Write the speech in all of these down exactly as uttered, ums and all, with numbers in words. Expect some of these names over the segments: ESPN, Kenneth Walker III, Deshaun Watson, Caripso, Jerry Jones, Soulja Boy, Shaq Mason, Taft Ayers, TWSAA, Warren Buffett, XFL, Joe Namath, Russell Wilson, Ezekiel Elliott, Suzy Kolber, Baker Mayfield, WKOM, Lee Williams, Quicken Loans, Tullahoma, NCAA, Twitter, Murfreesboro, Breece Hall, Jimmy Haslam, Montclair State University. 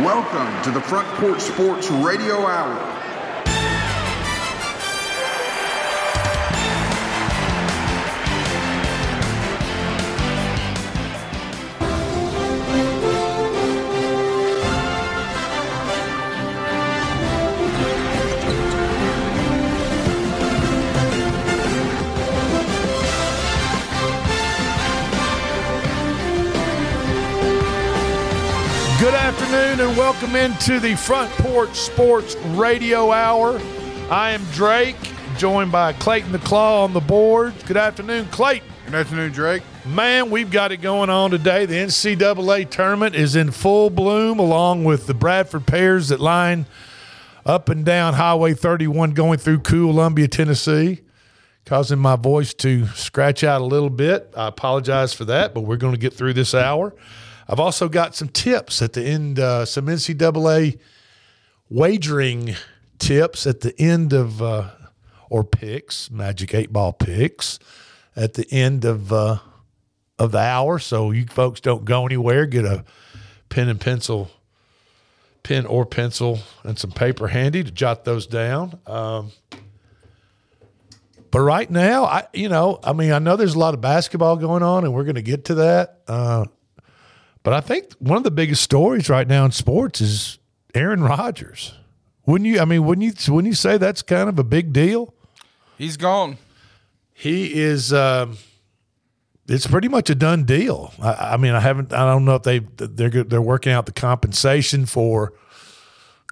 Welcome to the Front Porch Sports Radio Hour. And welcome into the Front Porch Sports Radio Hour. I am Drake, joined by Clayton the Claw on the board. Good afternoon, Clayton. Good afternoon, Drake. Man, we've got it going on today. The N C double A tournament is in full bloom, along with the Bradford Pairs that line up and down Highway thirty-one going through Columbia, Tennessee, causing my voice to scratch out a little bit. I apologize for that, but we're going to get through this hour. I've also got some tips at the end, uh, some N C double A wagering tips at the end of, uh, or picks, Magic eight Ball picks, at the end of uh, of the hour. So you folks don't go anywhere. Get a pen and pencil, pen or pencil, and some paper handy to jot those down. Um, but right now, I you know, I mean, I know there's a lot of basketball going on, and we're going to get to that. Uh, But I think one of the biggest stories right now in sports is Aaron Rodgers. Wouldn't you? I mean, wouldn't you? Wouldn't you say that's kind of a big deal? He's gone. He is. Um, it's pretty much a done deal. I, I mean, I haven't. I don't know if they they're they're working out the compensation for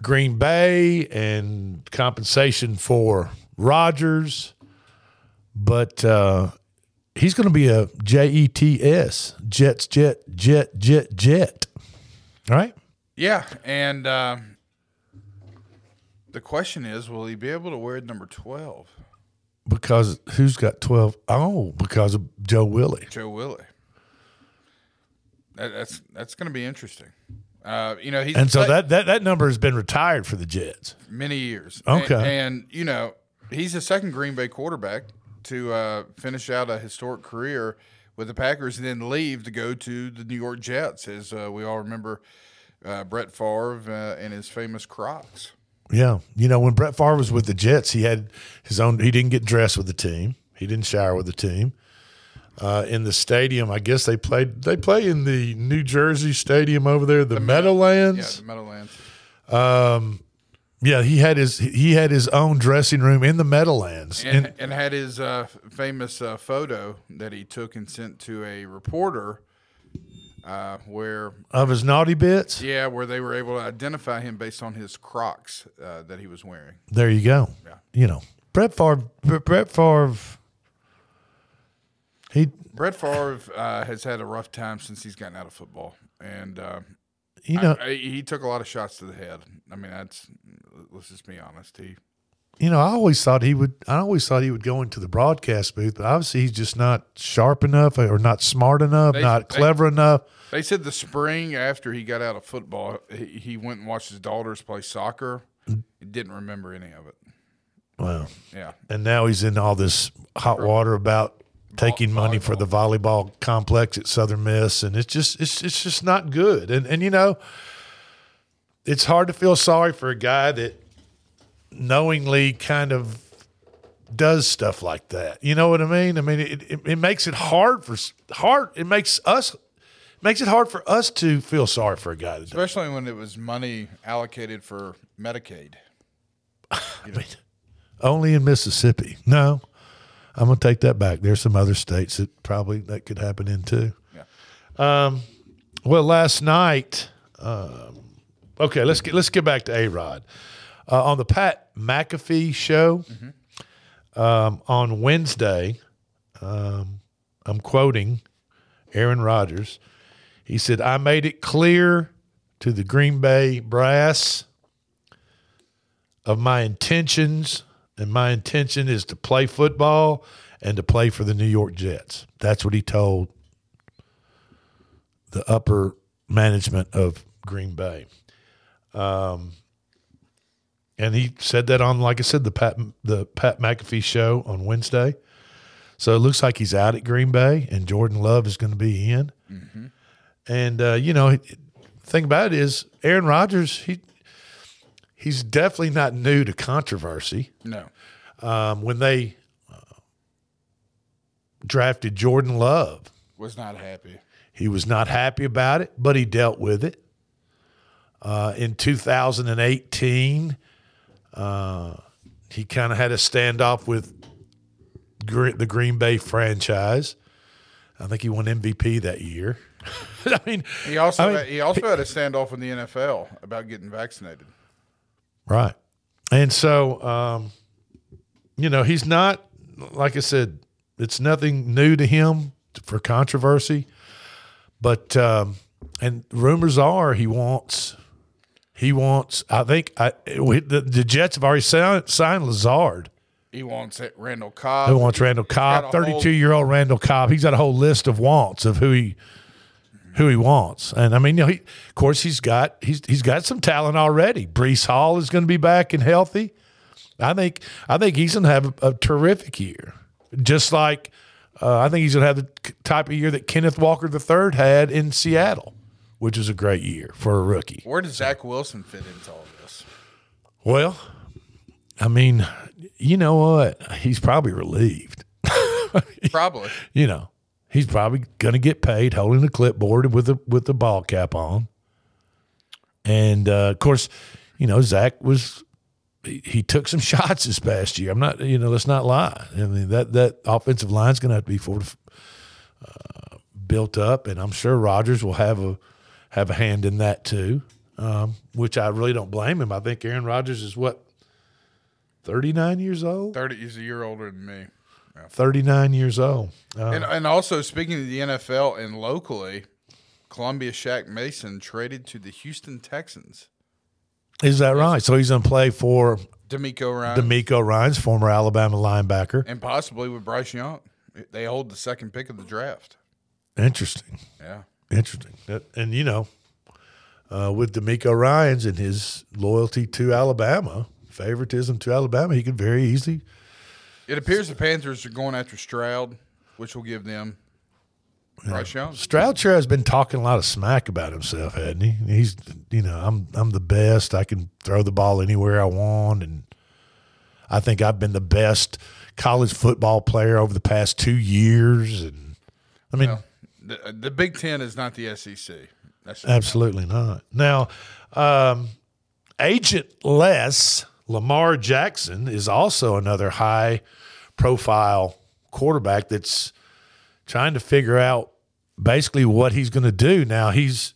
Green Bay and compensation for Rodgers, but. Uh, He's going to be a J E T S, Jets, Jet, Jet, Jet, Jet, right? Yeah, and uh, the question is, will he be able to wear number twelve? Because who's got twelve? Oh, because of Joe Willie. Joe Willie. That, that's that's going to be interesting. Uh, you know, he's and so played, that, that, that number has been retired for the Jets. Many years. Okay. And, and you know, he's the second Green Bay quarterback to uh, finish out a historic career with the Packers and then leave to go to the New York Jets, as uh, we all remember uh, Brett Favre uh, and his famous Crocs. Yeah. You know, when Brett Favre was with the Jets, he had his own – he didn't get dressed with the team. He didn't shower with the team. Uh, in the stadium, I guess they played – they play in the New Jersey stadium over there, the, the Meadowlands. Meadow, yeah, the Meadowlands. Um Yeah, he had his he had his own dressing room in the Meadowlands, and, and, and had his uh, famous uh, photo that he took and sent to a reporter, uh, where of his naughty bits. Yeah, where they were able to identify him based on his Crocs uh, that he was wearing. There you go. Yeah. You know, Brett Favre. Brett Favre. He Brett Favre uh, has had a rough time since he's gotten out of football, and. Uh, You know, I, I, he took a lot of shots to the head. I mean, that's let's just be honest. He, you know, I always thought he would. I always thought he would go into the broadcast booth, but obviously he's just not sharp enough, or not smart enough, they, not clever they, enough. They said the spring after he got out of football, he, he went and watched his daughters play soccer. He didn't remember any of it. Wow. Yeah. And now he's in all this hot True. water about. Taking money volleyball. for the volleyball complex at Southern Miss, and it's just it's it's just not good. And and you know, it's hard to feel sorry for a guy that knowingly kind of does stuff like that. You know what I mean? I mean it it, it makes it hard for hard. It makes us makes it hard for us to feel sorry for a guy, that especially does. When it was money allocated for Medicaid. I mean, only in Mississippi, no. I'm going to take that back. There's some other states that probably that could happen in too. Yeah. Um, well, last night, um, okay, let's get, let's get back to A-Rod. Uh, on the Pat McAfee show mm-hmm. um, on Wednesday, um, I'm quoting Aaron Rodgers. He said, "I made it clear to the Green Bay brass of my intentions. And my intention is to play football and to play for the New York Jets." That's what he told the upper management of Green Bay. Um, and he said that on, like I said, the Pat, the Pat McAfee show on Wednesday. So it looks like he's out at Green Bay, and Jordan Love is going to be in. Mm-hmm. And, uh, you know, thing about it is Aaron Rodgers, he he's definitely not new to controversy. No. Um, when they uh, drafted Jordan Love. Was not happy. He was not happy about it, but he dealt with it. Uh, in two thousand eighteen, uh, he kind of had a standoff with Gre- the Green Bay franchise. I think he won M V P that year. I mean, he also I mean, had, he also he, had a standoff in the N F L about getting vaccinated, right? And so, um, you know, he's not, like I said, it's nothing new to him for controversy, but um, and rumors are he wants. He wants. I think I, the, the Jets have already signed, signed Lazard. He wants it, Randall Cobb. He wants Randall Cobb. thirty-two-year-old Randall Cobb. He's got a whole list of wants of who he, who he wants. And I mean, you know, he, of course, he's got he's he's got some talent already. Breece Hall is going to be back and healthy. I think I think he's going to have a, a terrific year. Just like uh, I think he's going to have the type of year that Kenneth Walker the third had in Seattle, which is a great year for a rookie. Where does Zach Wilson fit into all this? Well, I mean, you know what? He's probably relieved. Probably. You know, he's probably going to get paid holding the clipboard with the, with the ball cap on. And, uh, of course, you know, Zach was he, – he took some shots this past year. I'm not – you know, let's not lie. I mean, that, that offensive line's going to have to be fortified, uh, built up, and I'm sure Rodgers will have a – have a hand in that too, um, which I really don't blame him. I think Aaron Rodgers is, what, thirty-nine years old? thirty He's a year older than me. Yeah. thirty-nine years old. Uh, and, and also, speaking of the N F L and locally, Columbia Shaq Mason traded to the Houston Texans. Is that right? So he's going to play for DeMeco Ryans. DeMeco Ryans, former Alabama linebacker. And possibly with Bryce Young. They hold the second pick of the draft. Interesting. Yeah. Interesting. And, you know, uh, with DeMeco Ryans and his loyalty to Alabama, favoritism to Alabama, he could very easily. It appears the Panthers are going after Stroud, which will give them Bryce Young. Stroud sure has been talking a lot of smack about himself, hasn't he? He's, you know, I'm I'm the best. I can throw the ball anywhere I want. And I think I've been the best college football player over the past two years. And, I mean well, – The, the Big Ten is not the S E C. That's absolutely not. Now, um, agentless Lamar Jackson is also another high-profile quarterback that's trying to figure out basically what he's going to do. Now, he's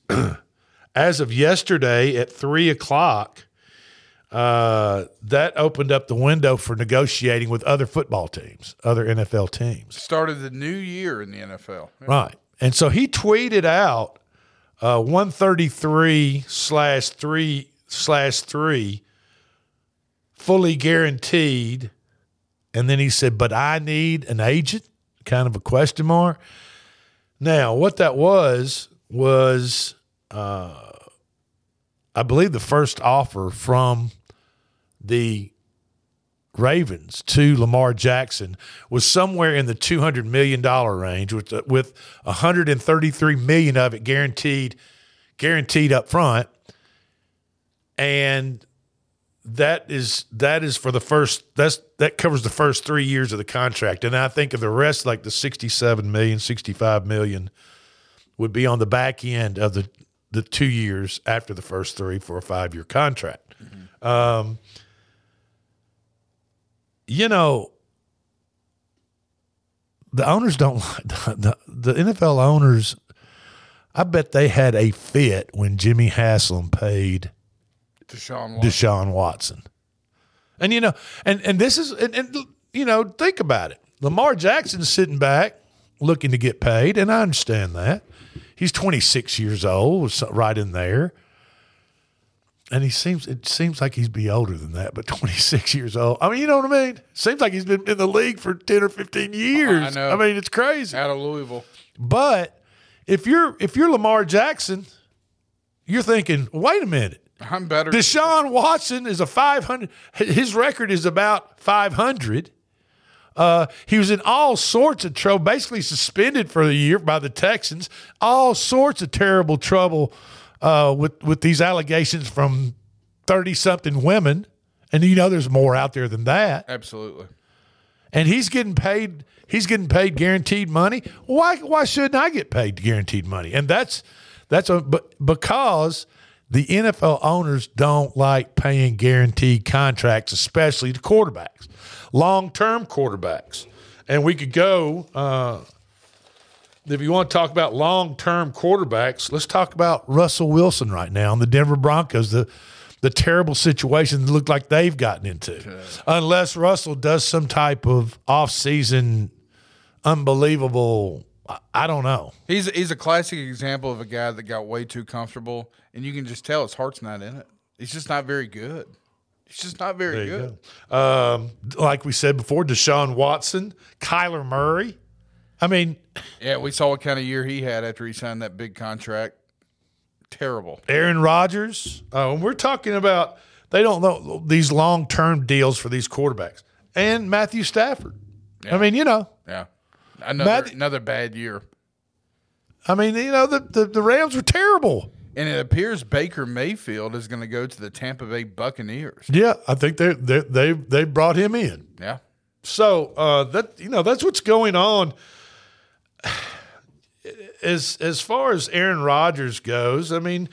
as of yesterday at three o'clock, uh, that opened up the window for negotiating with other football teams, other N F L teams. Started the new year in the N F L. Yeah. Right. And so he tweeted out uh, one thirty-three slash three slash three fully guaranteed. And then he said, but I need an agent, kind of a question mark. Now, what that was was uh, I believe the first offer from the Ravens to Lamar Jackson was somewhere in the two hundred million dollars range, with with one hundred thirty-three million dollars of it guaranteed guaranteed up front. And that is that is for the first that's that covers the first three years of the contract. And I think of the rest, like the sixty-seven million dollars, sixty-five million dollars would be on the back end of the the two years after the first three for a five year contract. Mm-hmm. Um You know, the owners don't – the N F L owners, I bet they had a fit when Jimmy Haslam paid Deshaun Watson. Deshaun Watson. And, you know, and, and this is – and you know, think about it. Lamar Jackson's sitting back looking to get paid, and I understand that. He's twenty-six years old, right in there. And he seems it seems like he's be older than that, but twenty-six years old. I mean, you know what I mean? Seems like he's been in the league for ten or fifteen years. I know. I mean, it's crazy. Out of Louisville. But if you're if you're Lamar Jackson, you're thinking, wait a minute. I'm better. Deshaun Watson is a five hundred. His record is about five hundred. Uh, he was in all sorts of trouble, basically suspended for the year by the Texans, all sorts of terrible trouble. uh, with, with these allegations from thirty-something women. And, you know, there's more out there than that. Absolutely. And he's getting paid he's getting paid guaranteed money. Why why shouldn't I get paid guaranteed money? And that's that's a, because the N F L owners don't like paying guaranteed contracts, especially to quarterbacks, long-term quarterbacks. And we could go uh, if you want to talk about long-term quarterbacks, let's talk about Russell Wilson right now and the Denver Broncos, the the terrible situation that looked like they've gotten into. Okay. Unless Russell does some type of off-season unbelievable, I don't know. He's he's a classic example of a guy that got way too comfortable, and you can just tell his heart's not in it. He's just not very good. He's just not very good. Go. Um, like we said before, Deshaun Watson, Kyler Murray. I mean. Yeah, we saw what kind of year he had after he signed that big contract. Terrible. Aaron Rodgers. Uh, and we're talking about they don't know these long-term deals for these quarterbacks. And Matthew Stafford. Yeah. I mean, you know. Yeah. Another Matthew, another bad year. I mean, you know, the, the, the Rams were terrible. And it appears Baker Mayfield is going to go to the Tampa Bay Buccaneers. Yeah, I think they they they they brought him in. Yeah. So, uh, that you know, that's what's going on. As as far as Aaron Rodgers goes, I mean,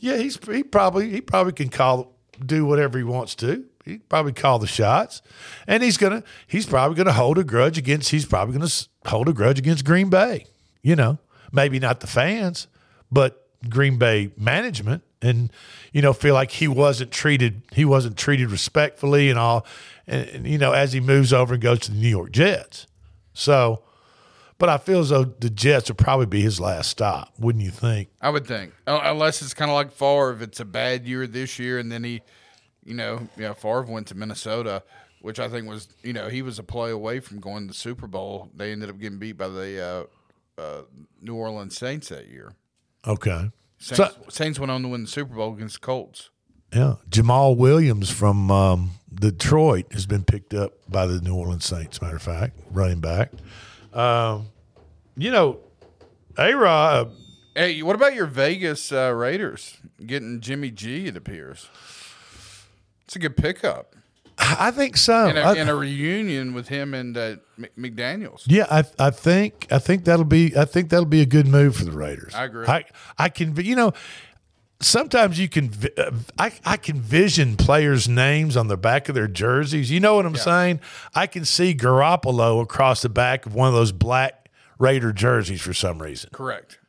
yeah, he's he probably he probably can call do whatever he wants to. He probably call the shots, and he's gonna he's probably gonna hold a grudge against he's probably gonna hold a grudge against Green Bay. You know, maybe not the fans, but Green Bay management, and you know, feel like he wasn't treated he wasn't treated respectfully and all, and, and you know, as he moves over and goes to the New York Jets. So. But I feel as though the Jets would probably be his last stop, wouldn't you think? I would think, unless it's kind of like Favre. If it's a bad year this year, and then he, you know, yeah, Favre went to Minnesota, which I think was, you know, he was a play away from going to the Super Bowl. They ended up getting beat by the uh, uh, New Orleans Saints that year. Okay, Saints, so, Saints went on to win the Super Bowl against the Colts. Yeah, Jamal Williams from um, Detroit has been picked up by the New Orleans Saints. Matter of fact, running back. Um, you know, A-Rod. Hey, what about your Vegas uh, Raiders getting Jimmy G? It appears it's a good pickup. I think so. And a, I, and a reunion with him and uh, McDaniels. Yeah, I I think I think that'll be I think that'll be a good move for the Raiders. I agree. I I can you know sometimes you can I I can vision players' names on the back of their jerseys. You know what I'm yeah. saying? I can see Garoppolo across the back of one of those black Raider jerseys for some reason. Correct.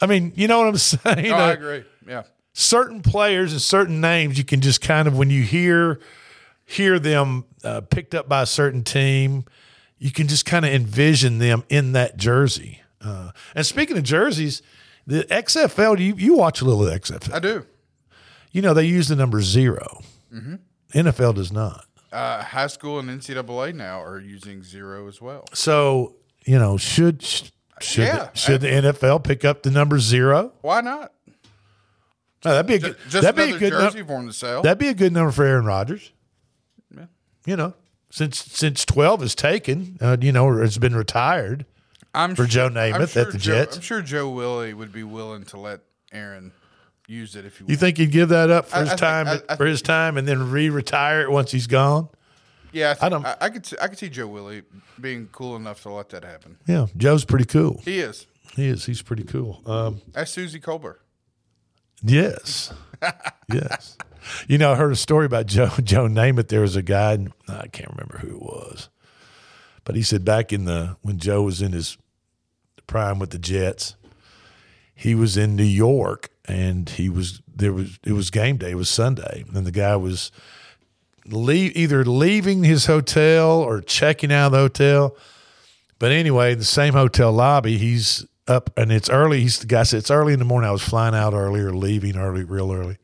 I mean, you know what I'm saying? No, uh, I agree. Yeah. Certain players and certain names you can just kind of when you hear hear them uh, picked up by a certain team, you can just kind of envision them in that jersey. Uh, and speaking of jerseys. The X F L, you, you watch a little of the X F L. I do. You know, they use the number zero. Mm-hmm. N F L does not. Uh, high school and N C double A now are using zero as well. So, you know, should should, yeah. should I, the N F L pick up the number zero? Why not? No, that'd be a just, good, just that'd another be a good jersey num- for him to sell. That'd be a good number for Aaron Rodgers. Yeah. You know, since since twelve is taken, uh, you know, or it's been retired. I'm for sure, Joe Namath sure at the Joe, Jets. I'm sure Joe Willie would be willing to let Aaron use it if he wanted. You think he'd give that up for I, his I time think, I, I for his time and then re-retire it once he's gone? Yeah, I, think, I don't. I, I could see, I could see Joe Willie being cool enough to let that happen. Yeah, Joe's pretty cool. He is. He is. He's pretty cool. Um, That's Suzy Kolber. Yes. Yes. You know, I heard a story about Joe Joe Namath. There was a guy, and I can't remember who it was, but he said back in the when Joe was in his prime with the Jets, he was in New York, and he was there was it was game day. It was Sunday, and the guy was leave, either leaving his hotel or checking out of the hotel. But anyway, the same hotel lobby, he's up, and it's early. He's the guy said it's early in the morning. I was flying out early or leaving early, real early,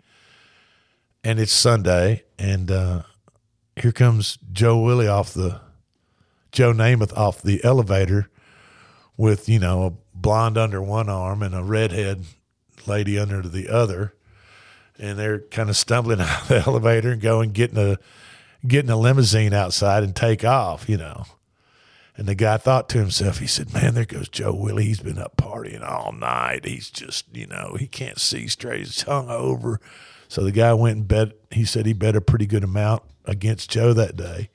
and it's Sunday, and uh, here comes Joe Willie off the Joe Namath off the elevator. With, you know, a blonde under one arm and a redhead lady under the other. And they're kind of stumbling out of the elevator and going, getting a, getting a limousine outside and take off, you know. And the guy thought to himself, he said, man, there goes Joe Willie. He's been up partying all night. He's just, you know, he can't see straight. He's hungover. So the guy went and bet. He said he bet a pretty good amount against Joe that day.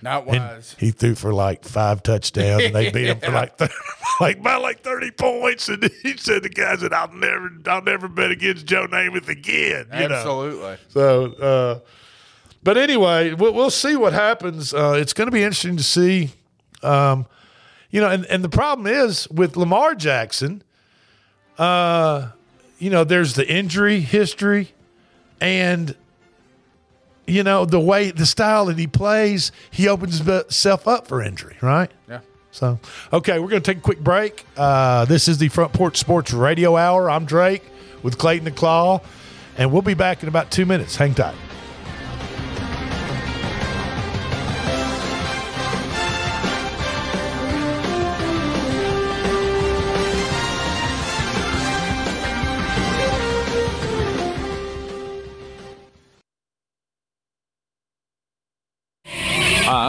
Not wise. And he threw for like five touchdowns, and they beat him for like thirty, like by like thirty points. And he said the guy said, "I'll never, I'll never bet against Joe Namath again." You Absolutely. Know? So, uh, but anyway, we'll, we'll see what happens. Uh, it's going to be interesting to see. Um, you know, and, and the problem is with Lamar Jackson. Uh, you know, there's the injury history, and. You know, the way, the style that he plays, he opens himself up for injury, right? Yeah. So, okay, we're going to take a quick break. Uh, this is the Front Porch Sports Radio Hour. I'm Drake with Clayton the Claw, and we'll be back in about two minutes. Hang tight. Hi,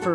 For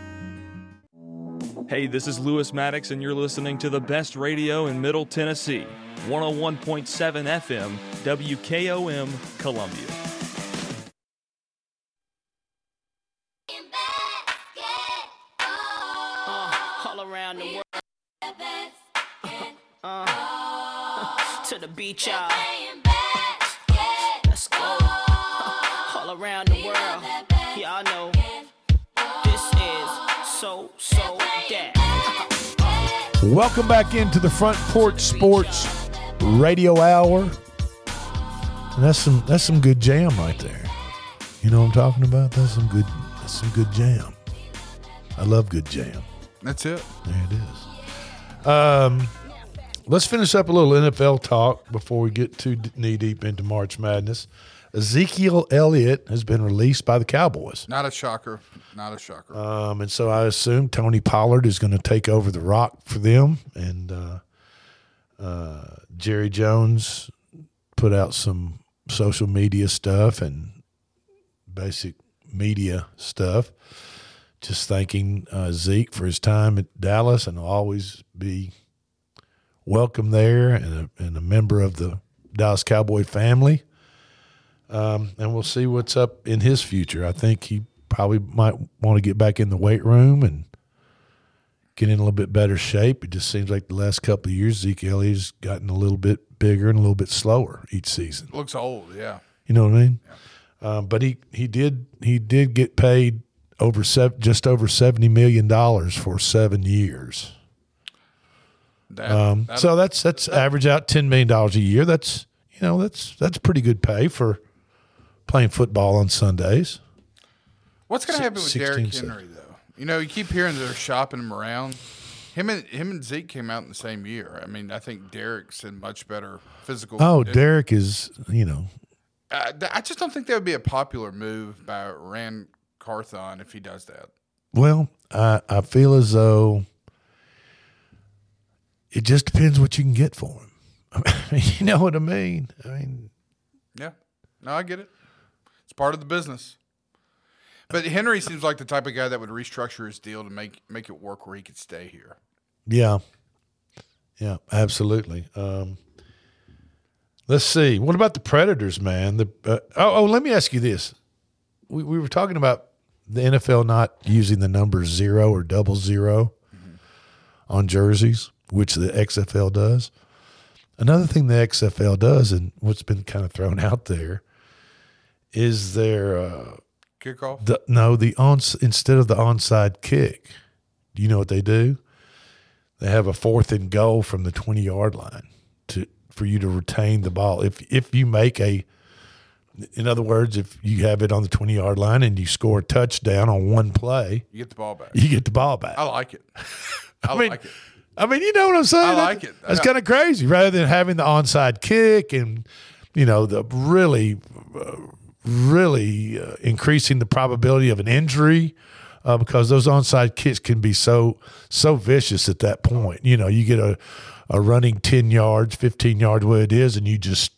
Hey, this is Lewis Maddox, and you're listening to the best radio in Middle Tennessee, one oh one point seven F M, W K O M, Columbia. Uh, all around the world. Uh, uh, to the beach, y'all. Let's go. Uh, all around the world. Y'all know this is so, so. Welcome back into the Front Porch Sports Radio Hour. And that's some that's some good jam right there. You know what I'm talking about? That's some good that's some good jam. I love good jam. That's it. There it is. Um, let's finish up a little N F L talk before we get too knee deep into March Madness. Ezekiel Elliott has been released by the Cowboys. Not a shocker. Not a shocker. Um, and so I assume Tony Pollard is going to take over the rock for them. And uh, uh, Jerry Jones put out some social media stuff and basic media stuff, just thanking uh, Zeke for his time at Dallas, and will always be welcome there and a, and a member of the Dallas Cowboy family. Um, and we'll see what's up in his future. I think he probably might want to get back in the weight room and get in a little bit better shape. It just seems like the last couple of years, Zeke Elliott's gotten a little bit bigger and a little bit slower each season. Looks old, yeah. You know what I mean? Yeah. Um, but he, he did he did get paid over sev- just over seventy million dollars for seven years. That, um, that, so that's that's that, average out ten million dollars a year. That's you know that's that's pretty good pay for playing football on Sundays. What's going to happen with Derrick Henry, though? You know, you keep hearing they're shopping him around. Him and him and Zeke came out in the same year. I mean, I think Derrick's in much better physical condition. Oh, Derrick is, you know. Uh, I just don't think that would be a popular move by Rand Carthon if he does that. Well, I, I feel as though it just depends what you can get for him. I mean, you know what I mean? I mean, yeah. No, I get it. It's part of the business. But Henry seems like the type of guy that would restructure his deal to make, make it work where he could stay here. Yeah. Yeah, absolutely. Um, let's see. What about the Predators, man? The uh, oh, oh, let me ask you this. We we were talking about the N F L not using the number zero or double zero mm-hmm. on jerseys, which the X F L does. Another thing the X F L does, and what's been kind of thrown out there, is their uh, – Kickoff? The, no, the on, instead of the onside kick, do you know what they do? They have a fourth and goal from the twenty-yard line to for you to retain the ball. If if you make a – in other words, if you have it on the twenty-yard line and you score a touchdown on one play. You get the ball back. You get the ball back. I like it. I, I mean, like it. I mean, you know what I'm saying? I like it. That's kind of crazy. Rather than having the onside kick and, you know, the really uh, – really uh, increasing the probability of an injury uh, because those onside kicks can be so so vicious at that point. You know, you get a, a running ten yards, fifteen yards, where it is, and you just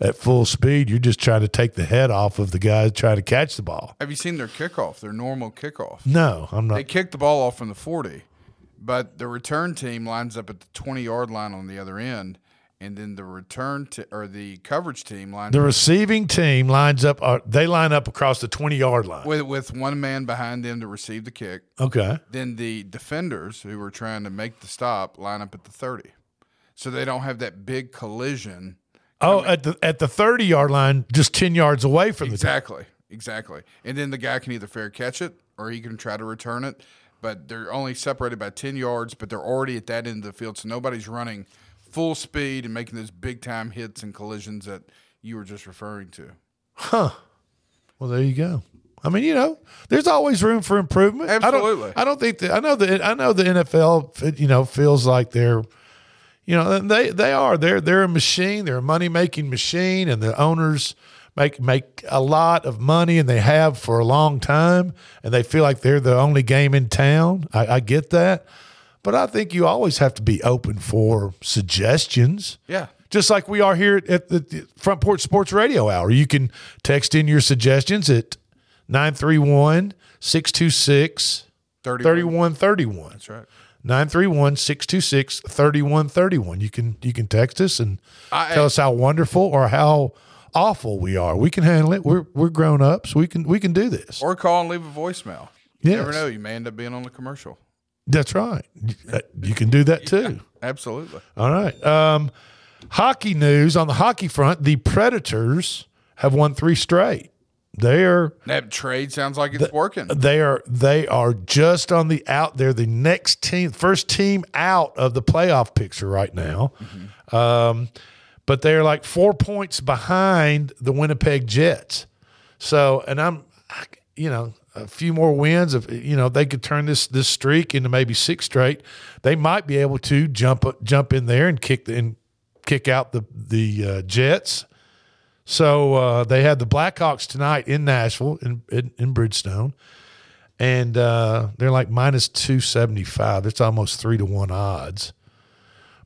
at full speed, you're just trying to take the head off of the guy trying to catch the ball. Have you seen their kickoff, their normal kickoff? No, I'm not. They kick the ball off from the forty, but the return team lines up at the twenty-yard line on the other end. And then the return to, or the coverage team lines up. The receiving team lines up, uh, they line up across the twenty-yard line. With, with one man behind them to receive the kick. Okay. Then the defenders who were trying to make the stop line up at the thirty. So they don't have that big collision. Oh, coming. at the at the thirty-yard line, just ten yards away from exactly, the Exactly, exactly. And then the guy can either fair catch it or he can try to return it. But they're only separated by ten yards, but they're already at that end of the field, so nobody's running full speed and making those big-time hits and collisions that you were just referring to. Huh. Well, there you go. I mean, you know, there's always room for improvement. Absolutely. I don't, I don't think that – I know the I know the N F L, you know, feels like they're – you know, they, they are. They're, they're a machine. They're a money-making machine, and the owners make, make a lot of money, and they have for a long time, and they feel like they're the only game in town. I, I get that. But I think you always have to be open for suggestions. Yeah. Just like we are here at the Front Porch Sports Radio Hour. You can text in your suggestions at nine three one, six two six, three one three one. That's right. nine three one, six two six, three one three one. You can you can text us and I, tell us how wonderful or how awful we are. We can handle it. We're we're grown ups. We can we can do this. Or call and leave a voicemail. You yes. never know. You may end up being on the commercial. That's right. You can do that too. Yeah, absolutely. All right. Um, hockey news on the hockey front: the Predators have won three straight. They are that trade sounds like it's the, working. They are they are just on the out. They're the next team, first team out of the playoff picture right now. Mm-hmm. Um, but they are like four points behind the Winnipeg Jets. So, and I'm, I, you know. A few more wins of you know they could turn this this streak into maybe six straight. They might be able to jump jump in there and kick the, and kick out the the uh, Jets. So uh, they had the Blackhawks tonight in Nashville in in, in Bridgestone, and uh, they're like minus two seventy five. It's almost three to one odds.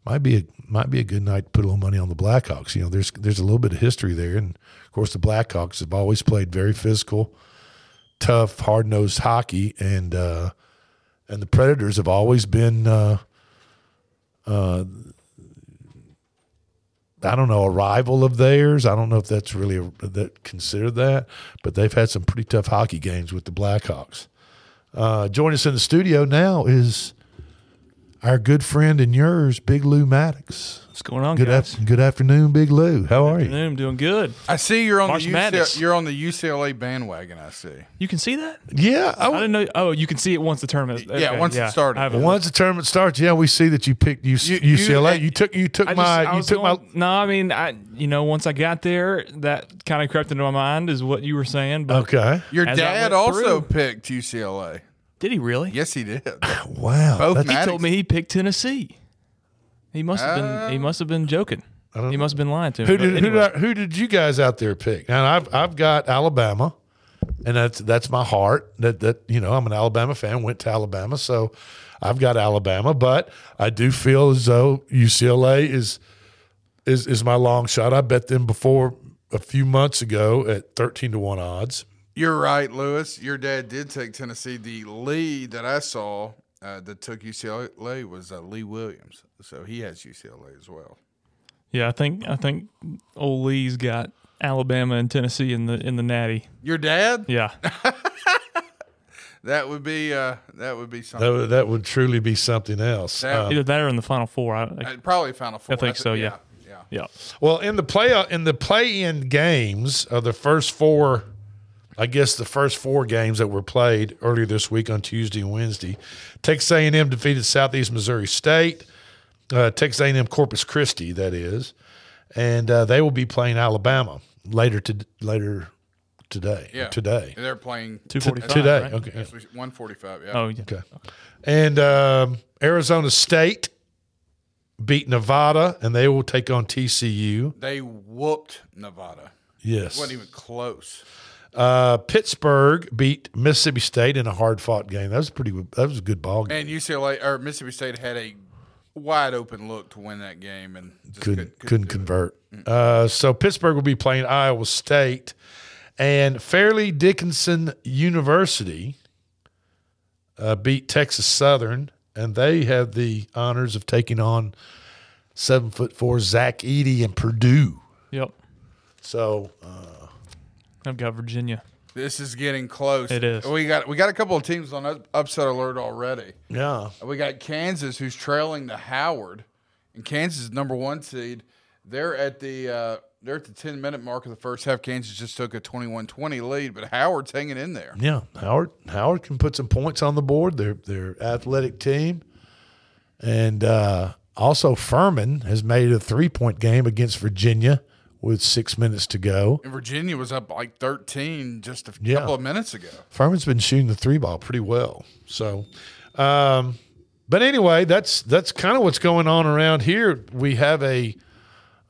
Might be a might be a good night to put a little money on the Blackhawks. You know, there's there's a little bit of history there, and of course the Blackhawks have always played very physical, tough, hard-nosed hockey, and uh, and the Predators have always been, uh, uh, I don't know, a rival of theirs. I don't know if that's really a, that considered that, but they've had some pretty tough hockey games with the Blackhawks. Uh, joining us in the studio now is our good friend and yours, Big Lou Maddox. What's going on, good guys? Af- good afternoon, Big Lou. How are good afternoon, you? Afternoon, doing good. I see you're on March the U C L A, you're on the U C L A bandwagon. I see. You can see that? Yeah, I, w- I didn't know. Oh, you can see it once the tournament. Okay. Yeah, once yeah, it started. Once the tournament starts, yeah, we see that you picked U C L A. You, you took you took just, my you took going, my. No, I mean, I you know once I got there, that kind of crept into my mind is what you were saying. But okay, your dad also through, picked U C L A. Did he really? Yes, he did. Wow. Both He told me he picked Tennessee. He must have uh, been. He must have been joking. I don't he know. must have been lying to me. Who did anyway. who, did I, who did you guys out there pick? And I've I've got Alabama, and that's that's my heart. That that you know I'm an Alabama fan. Went to Alabama, so I've got Alabama. But I do feel as though U C L A is is is my long shot. I bet them before a few months ago at thirteen to one odds. You're right, Lewis. Your dad did take Tennessee. The lead that I saw uh, that took U C L A was uh, Lee Williams. So he has U C L A as well. Yeah, I think I think old Lee's got Alabama and Tennessee in the in the Natty. Your dad? Yeah. That would be uh, that would be something. That would, that would truly be something else. That, um, either that or in the Final Four. I, I, probably Final Four. I think I th- so. Yeah. Yeah. Yeah. Well, in the play uh, in the play-in games of the first four, I guess the first four games that were played earlier this week on Tuesday and Wednesday, Texas A and M defeated Southeast Missouri State. Uh, Texas A and M Corpus Christi, that is, and uh, they will be playing Alabama later to later today. Yeah, today they're playing two forty five today. Right? Okay, one forty five. Yeah. Oh, yeah. Okay. And um, Arizona State beat Nevada, and they will take on T C U. They whooped Nevada. Yes, it wasn't even close. Uh, Pittsburgh beat Mississippi State in a hard fought game. That was a pretty. That was a good ball game. And U C L A or Mississippi State had a wide open look to win that game and just couldn't, couldn't, couldn't convert. Uh, so Pittsburgh will be playing Iowa State, and Fairleigh Dickinson University uh, beat Texas Southern, and they have the honors of taking on seven foot four Zach Edey and Purdue. Yep. So uh, I've got Virginia. This is getting close. It is. We got we got a couple of teams on upset alert already. Yeah. We got Kansas, who's trailing to Howard, and Kansas is number one seed. They're at the uh, they're at the ten minute mark of the first half. Kansas just took a twenty-one twenty lead, but Howard's hanging in there. Yeah, Howard Howard can put some points on the board. They're they're athletic team, and uh, also Furman has made a three point game against Virginia with six minutes to go. And Virginia was up like thirteen just a yeah. couple of minutes ago. Furman's been shooting the three ball pretty well. So, um, but anyway, that's that's kind of what's going on around here. We have a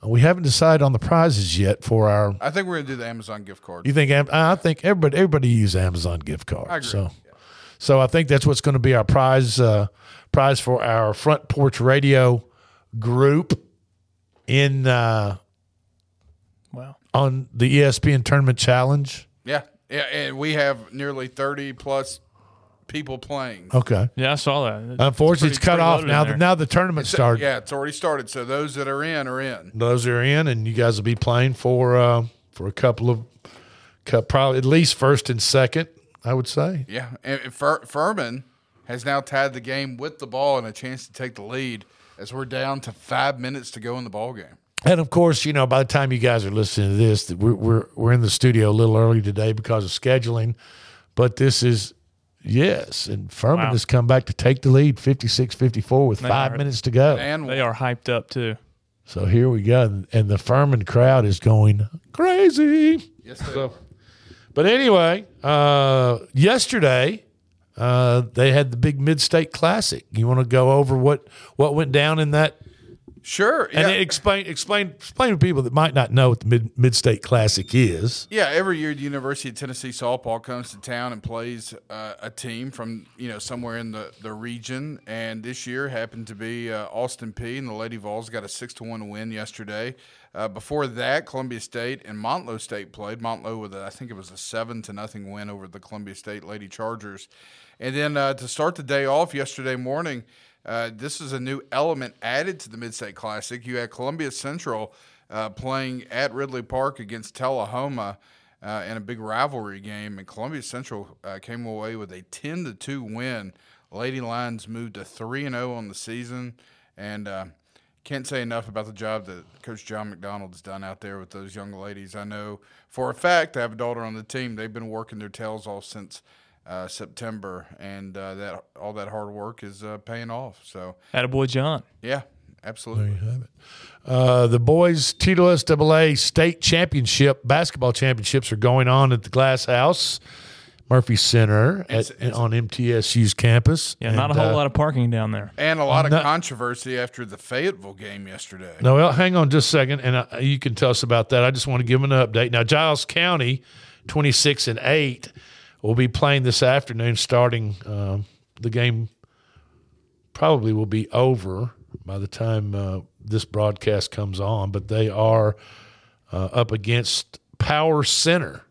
we haven't decided on the prizes yet for our. I think we're gonna do the Amazon gift card. You think? I think everybody everybody use Amazon gift cards. I agree. So, yeah. so I think that's what's going to be our prize uh, prize for our Front Porch Radio group in. Uh, Wow. On the E S P N Tournament Challenge? Yeah. Yeah, and we have nearly thirty plus people playing. Okay. Yeah, I saw that. It's Unfortunately, it's cut off now. The, now the tournament it's, started. Yeah, it's already started. So those that are in are in. Those that are in, and you guys will be playing for uh, for a couple of probably at least first and second, I would say. Yeah, and Fur- Furman has now tied the game with the ball and a chance to take the lead as we're down to five minutes to go in the ball game. And, of course, you know, by the time you guys are listening to this, we're, we're we're in the studio a little early today because of scheduling. But this is, yes, and Furman wow. has come back to take the lead fifty-six fifty-four with they five are, minutes to go. And they are hyped up, too. So here we go. And the Furman crowd is going crazy. Yes, they so, are. But anyway, uh, yesterday uh, they had the big Mid-State Classic. You want to go over what, what went down in that? Sure, yeah. And explain explain explain to people that might not know what the Mid Mid-State Classic is. Yeah, every year the University of Tennessee softball comes to town and plays uh, a team from you know somewhere in the, the region, and this year happened to be uh, Austin Peay, and the Lady Vols got a six to one win yesterday. Uh, before that, Columbia State and Montlow State played. Montlow with a, I think it was a seven to nothing win over the Columbia State Lady Chargers, and then uh, to start the day off yesterday morning. Uh, this is a new element added to the Mid-State Classic. You had Columbia Central uh, playing at Ridley Park against Tullahoma uh, in a big rivalry game, and Columbia Central uh, came away with a ten to two win. Lady Lions moved to three and oh on the season, and uh, can't say enough about the job that Coach John McDonald's done out there with those young ladies. I know for a fact I have a daughter on the team. They've been working their tails off since Uh, September, and uh, that all that hard work is uh, paying off. So, attaboy, John. Yeah, absolutely. There you have it. Uh, the boys T W S A A state championship basketball championships are going on at the Glass House. Murphy Center at, it's, it's, on M T S U's campus. Yeah, and not a whole uh, lot of parking down there. And a lot of not, controversy after the Fayetteville game yesterday. No, well, hang on just a second, and I, you can tell us about that. I just want to give an update. Now, Giles County, twenty-six and eight, will be playing this afternoon starting um, the game. Probably will be over by the time uh, this broadcast comes on, but they are uh, up against Power Center.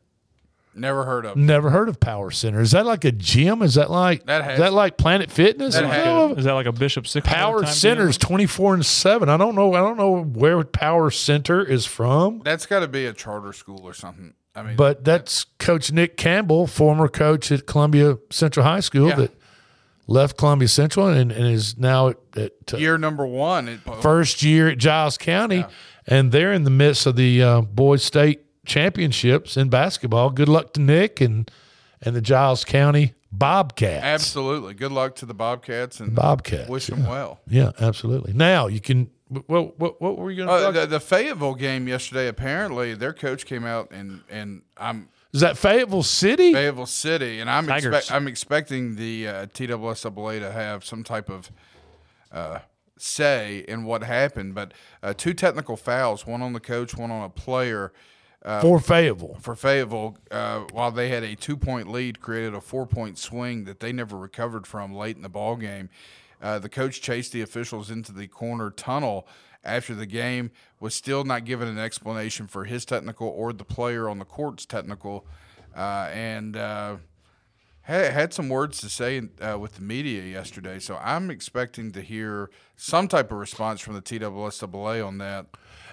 Never heard of. Never heard of Power Center. Is that like a gym? Is that like that has, is that like Planet Fitness? That has, is that like a Bishop Six? Power Center is twenty four and seven. I don't know. I don't know where Power Center is from. That's got to be a charter school or something. I mean, but that's, that's Coach Nick Campbell, former coach at Columbia Central High School, yeah. that left Columbia Central and, and is now at, at uh, year number one, at first year at Giles County, yeah. and they're in the midst of the uh, boys' state championships in basketball. Good luck to Nick and and the Giles County Bobcats. Absolutely. Good luck to the Bobcats and Bobcats. Wish yeah. them well. Yeah, absolutely. Now you can. Well, what what were we going to? Uh, the, the Fayetteville game yesterday. Apparently, their coach came out and and I'm. Is that Fayetteville City? Fayetteville City, and I'm expect, I'm expecting the uh, T W S A A to have some type of. Uh, say in what happened, but uh, two technical fouls, one on the coach, one on a player. Uh, for Fayetteville. For Fayetteville, uh, while they had a two-point lead, created a four-point swing that they never recovered from late in the ball game. Uh, the coach chased the officials into the corner tunnel after the game, was still not given an explanation for his technical or the player on the court's technical, uh, and uh, had, had some words to say uh, with the media yesterday. So I'm expecting to hear some type of response from the T W S A A on that.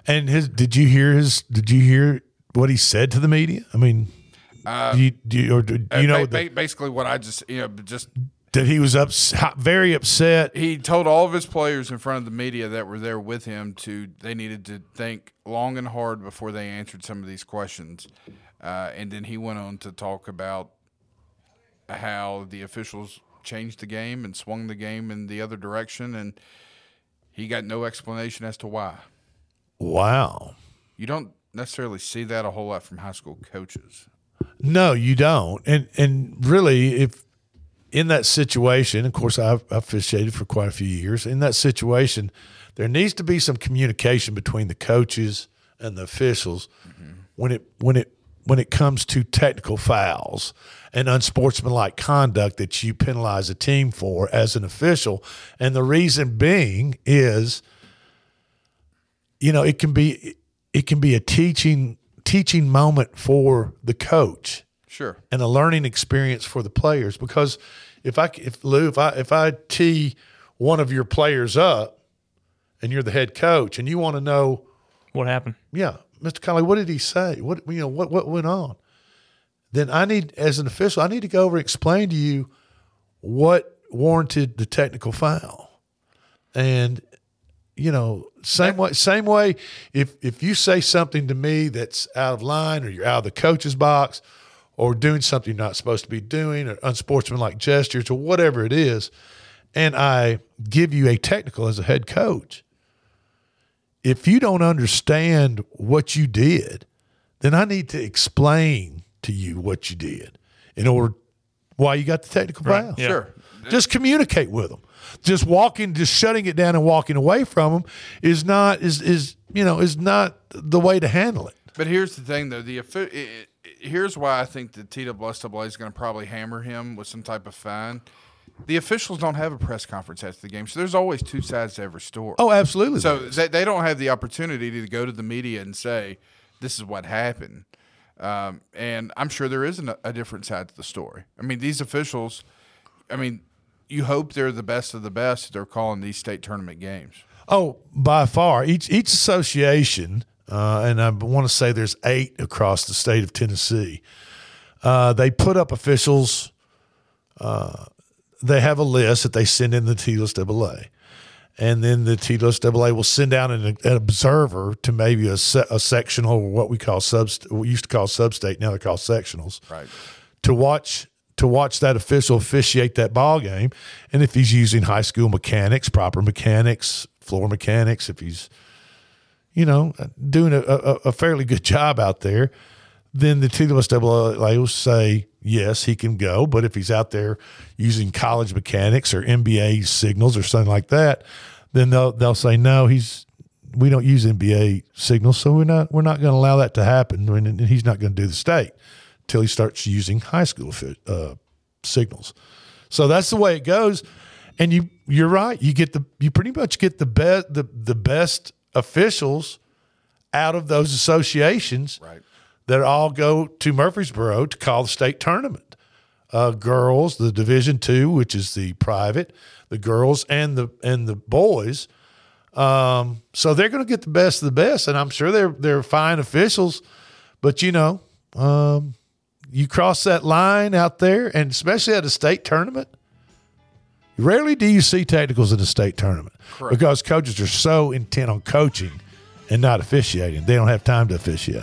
And his, did you hear his? Did you hear? What he said to the media? I mean, uh, do you, do you, or do you know the, basically what I just you know just that he was ups, very upset. He told all of his players in front of the media that were there with him to they needed to think long and hard before they answered some of these questions, uh, and then he went on to talk about how the officials changed the game and swung the game in the other direction, and he got no explanation as to why. Wow, you don't. necessarily see that a whole lot from high school coaches. No, you don't. And and really, if in that situation, of course, I've, I've officiated for quite a few years. In that situation, there needs to be some communication between the coaches and the officials mm-hmm. when it when it when it comes to technical fouls and unsportsmanlike conduct that you penalize a team for as an official. And the reason being is, you know, it can be. It can be a teaching teaching moment for the coach, sure, and a learning experience for the players. Because if I if Lou if I if I tee one of your players up, and you're the head coach, and you want to know what happened, yeah, Mister Colley, what did he say? What you know what what went on? Then I need as an official, I need to go over and explain to you what warranted the technical foul, and. You know, same way. Same way, if if you say something to me that's out of line, or you're out of the coach's box, or doing something you're not supposed to be doing, or unsportsmanlike gestures, or whatever it is, and I give you a technical as a head coach, if you don't understand what you did, then I need to explain to you what you did in order why you got the technical foul. Right. Yeah. Sure, just communicate with them. Just walking, just shutting it down and walking away from them is not is is you know is not the way to handle it. But here's the thing, though. The it, it, here's why I think the T W S A A is going to probably hammer him with some type of fine. The officials don't have a press conference after the game, so there's always two sides to every story. Oh, absolutely. So they they don't have the opportunity to go to the media and say this is what happened. Um, and I'm sure there isn't a, a different side to the story. I mean, these officials. I mean. You hope they're the best of the best. They're calling these state tournament games. Oh, by far. Each each association, uh, and I want to say there's eight across the state of Tennessee, uh, they put up officials. Uh, they have a list that they send in the T W S A A. And then the T W S A A will send down an, an observer to maybe a, se- a sectional or what we call sub we used to call sub-state, now they're called sectionals, right. to watch – to watch that official officiate that ball game. And if he's using high school mechanics, proper mechanics, floor mechanics, if he's, you know, doing a, a, a fairly good job out there, then the T W S A A will say, yes, he can go. But if he's out there using college mechanics or N B A signals or something like that, then they'll they'll say no. He's we don't use N B A signals, so we're not we're not going to allow that to happen. And he's not going to do the state till he starts using high school uh, signals. So that's the way it goes. And you you're right. You get the you pretty much get the best the the best officials out of those associations. Right. That all go to Murfreesboro to call the state tournament. Uh, girls, the Division Two, which is the private, the girls and the and the boys. Um, so they're going to get the best of the best, and I'm sure they're they're fine officials. But you know, um, you cross that line out there, and especially at a state tournament, rarely do you see technicals in a state tournament. Correct. Because coaches are so intent on coaching and not officiating; they don't have time to officiate.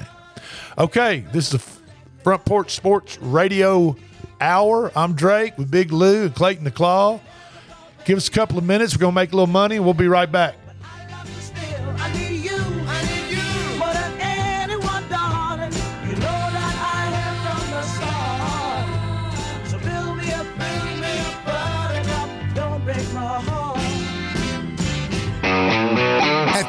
Okay, this is the Front Porch Sports Radio Hour. I'm Drake with Big Lou and Clayton the Claw. Give us a couple of minutes. We're going to make a little money. We'll be right back. At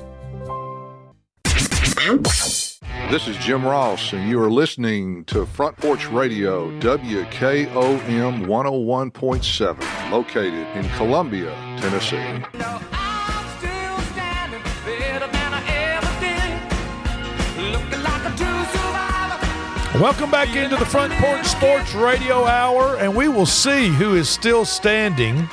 This is Jim Ross, and you are listening to Front Porch Radio, W K O M one oh one point seven, located in Columbia, Tennessee. Welcome back into the Front Porch Sports Radio Hour, and we will see who is still standing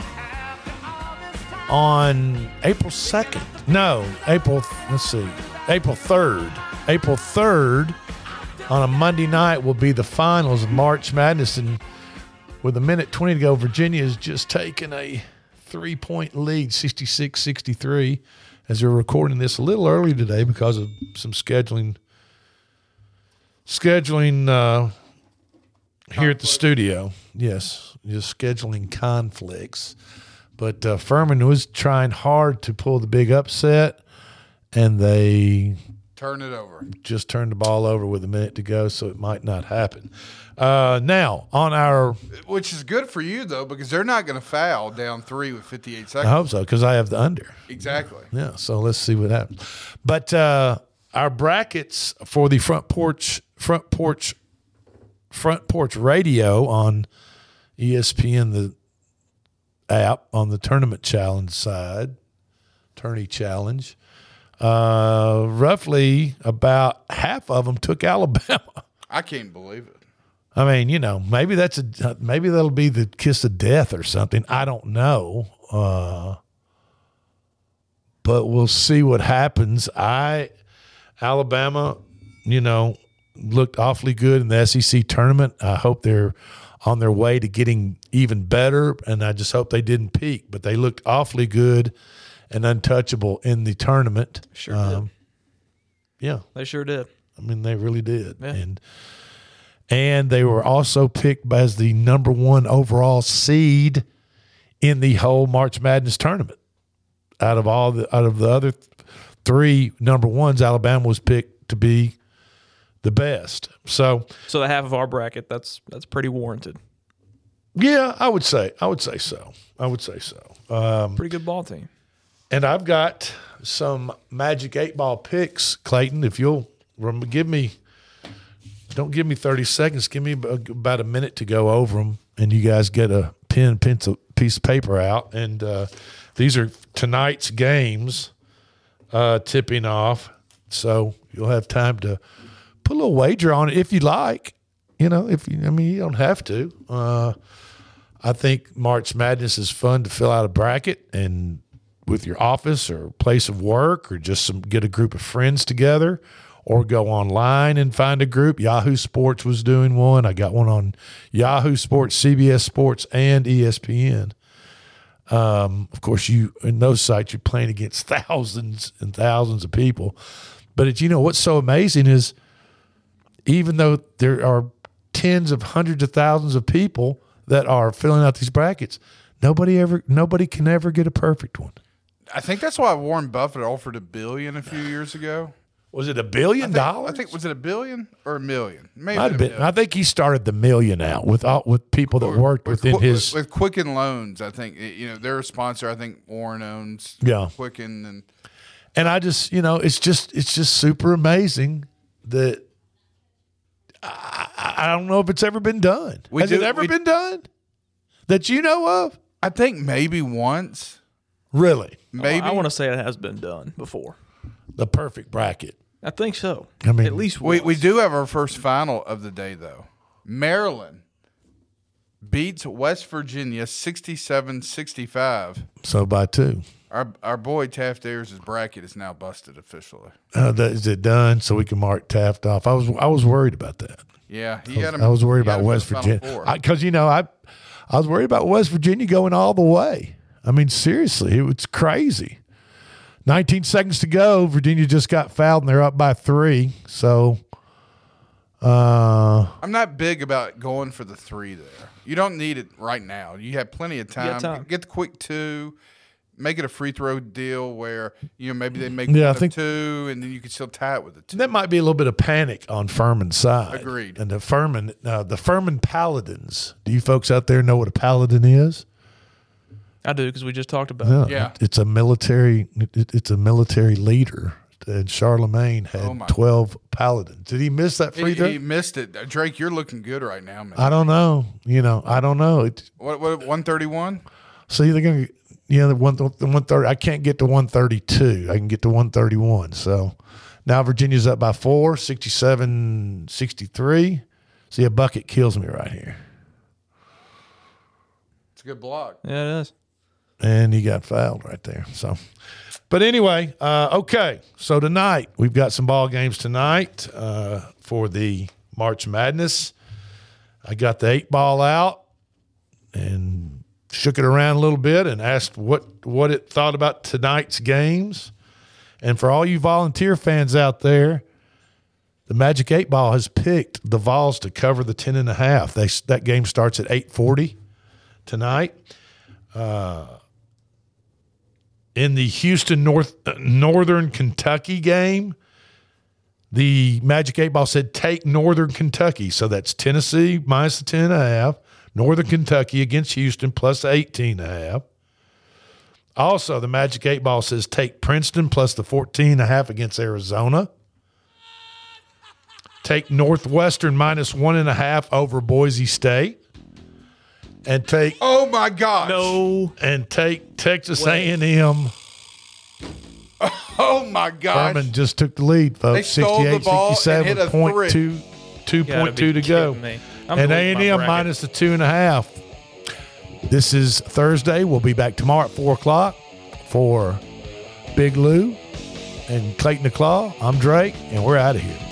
on April second. No, April, let's see. April third. April third on a Monday night will be the finals of March Madness. And with a minute twenty to go, Virginia has just taken a three-point lead, sixty-six sixty-three, as we're recording this a little early today because of some scheduling scheduling uh, here at the studio. Yes, just scheduling conflicts. But uh, Furman was trying hard to pull the big upset, and they turn it over. Just turned the ball over with a minute to go, so it might not happen. Uh, now, on our – which is good for you, though, because they're not going to foul down three with fifty-eight seconds. I hope so, because I have the under. Exactly. Yeah, so let's see what happens. But uh, our brackets for the front porch, front porch, front porch radio on E S P N, the app, on the tournament challenge side, tourney challenge, Uh, roughly about half of them took Alabama. I can't believe it. I mean, you know, maybe that's a maybe that'll be the kiss of death or something. I don't know, uh, but we'll see what happens. I Alabama, you know, looked awfully good in the S E C tournament. I hope they're on their way to getting even better, and I just hope they didn't peak. But they looked awfully good and untouchable in the tournament. Sure um, did. Yeah. They sure did. I mean, they really did. Yeah. And and they were also picked as the number one overall seed in the whole March Madness tournament. Out of all the out of the other th- three number ones, Alabama was picked to be the best. So So the half of our bracket, that's that's pretty warranted. Yeah, I would say. I would say so. I would say so. Um, Pretty good ball team. And I've got some Magic eight Ball picks, Clayton. If you'll give me – don't give me thirty seconds. Give me about a minute to go over them, and you guys get a pen, pencil, piece of paper out. And uh, these are tonight's games uh, tipping off. So you'll have time to put a little wager on it if you like. You know, if you, I mean, you don't have to. Uh, I think March Madness is fun to fill out a bracket and with your office or place of work or just some get a group of friends together or go online and find a group. Yahoo Sports was doing one. I got one on Yahoo Sports, C B S Sports, and E S P N. Um, of course, you in those sites, you're playing against thousands and thousands of people. But, it, you know, what's so amazing is even though there are tens of hundreds of thousands of people that are filling out these brackets, Nobody ever, nobody can ever get a perfect one. I think that's why Warren Buffett offered a billion a few years ago. Was it a billion I think, dollars? I think was it a billion or a million? Maybe a been, I think he started the million out with all, with people that worked with, within with, his with Quicken Loans. I think you know they're a sponsor. I think Warren owns yeah. Quicken and and I just you know it's just it's just super amazing that I, I don't know if it's ever been done. We Has do, it ever we, been done that you know of? I think maybe once. Really? Maybe. I want to say it has been done before. The perfect bracket. I think so. I mean, at least once. We, we do have our first final of the day, though. Maryland beats West Virginia sixty-seven sixty-five. So by two. Our our boy Taft Ayers' bracket is now busted officially. Uh, that, is it done? So we can mark Taft off. I was I was worried about that. Yeah. He I, was, him, I was worried about West Virginia. Because, you know, I I was worried about West Virginia going all the way. I mean, seriously, it was crazy. nineteen seconds to go. Virginia just got fouled, and they're up by three. So uh, I'm not big about going for the three there. You don't need it right now. You have plenty of time. time. Get the quick two. Make it a free throw deal where, you know, maybe they make yeah, I think, two, and then you can still tie it with a two. That might be a little bit of panic on Furman's side. Agreed. And the Furman, uh, the Furman Paladins. Do you folks out there know what a paladin is? I do, because we just talked about yeah, it. Yeah, it's a military. It, it's a military leader, and Charlemagne had oh twelve paladins. Did he miss that free he, throw? He missed it. Drake, you're looking good right now, man. I don't know. You know, I don't know. It, what? What? One thirty-one. See, they're gonna. Yeah, the one the one thirty. I can't get to one thirty two. I can get to one thirty one. So now Virginia's up by four, sixty-seven sixty-three. See, a bucket kills me right here. It's a good block. Yeah, it is. And he got fouled right there. So, but anyway, uh, okay. So tonight we've got some ball games tonight uh, for the March Madness. I got the eight ball out and shook it around a little bit and asked what, what it thought about tonight's games. And for all you volunteer fans out there, the Magic eight Ball has picked the Vols to cover the ten and a half. They, that game starts at eight forty tonight. Uh, in the Houston North uh, Northern Kentucky game, the Magic eight Ball said take Northern Kentucky. So that's Tennessee minus the ten and a half. Northern Kentucky against Houston plus eighteen and a half. Also, the Magic eight Ball says take Princeton plus the fourteen and a half against Arizona. Take Northwestern minus one and a half over Boise State. And take oh my gosh. No. And take Texas Wait. A and M. Oh my gosh. Furman just took the lead, folks. They stole the ball and hit a three. two point two to go. Me. I'm and A and M minus the two and a half. This is Thursday. We'll be back tomorrow at four o'clock for Big Lou and Clayton DeClaw. I'm Drake, and we're out of here.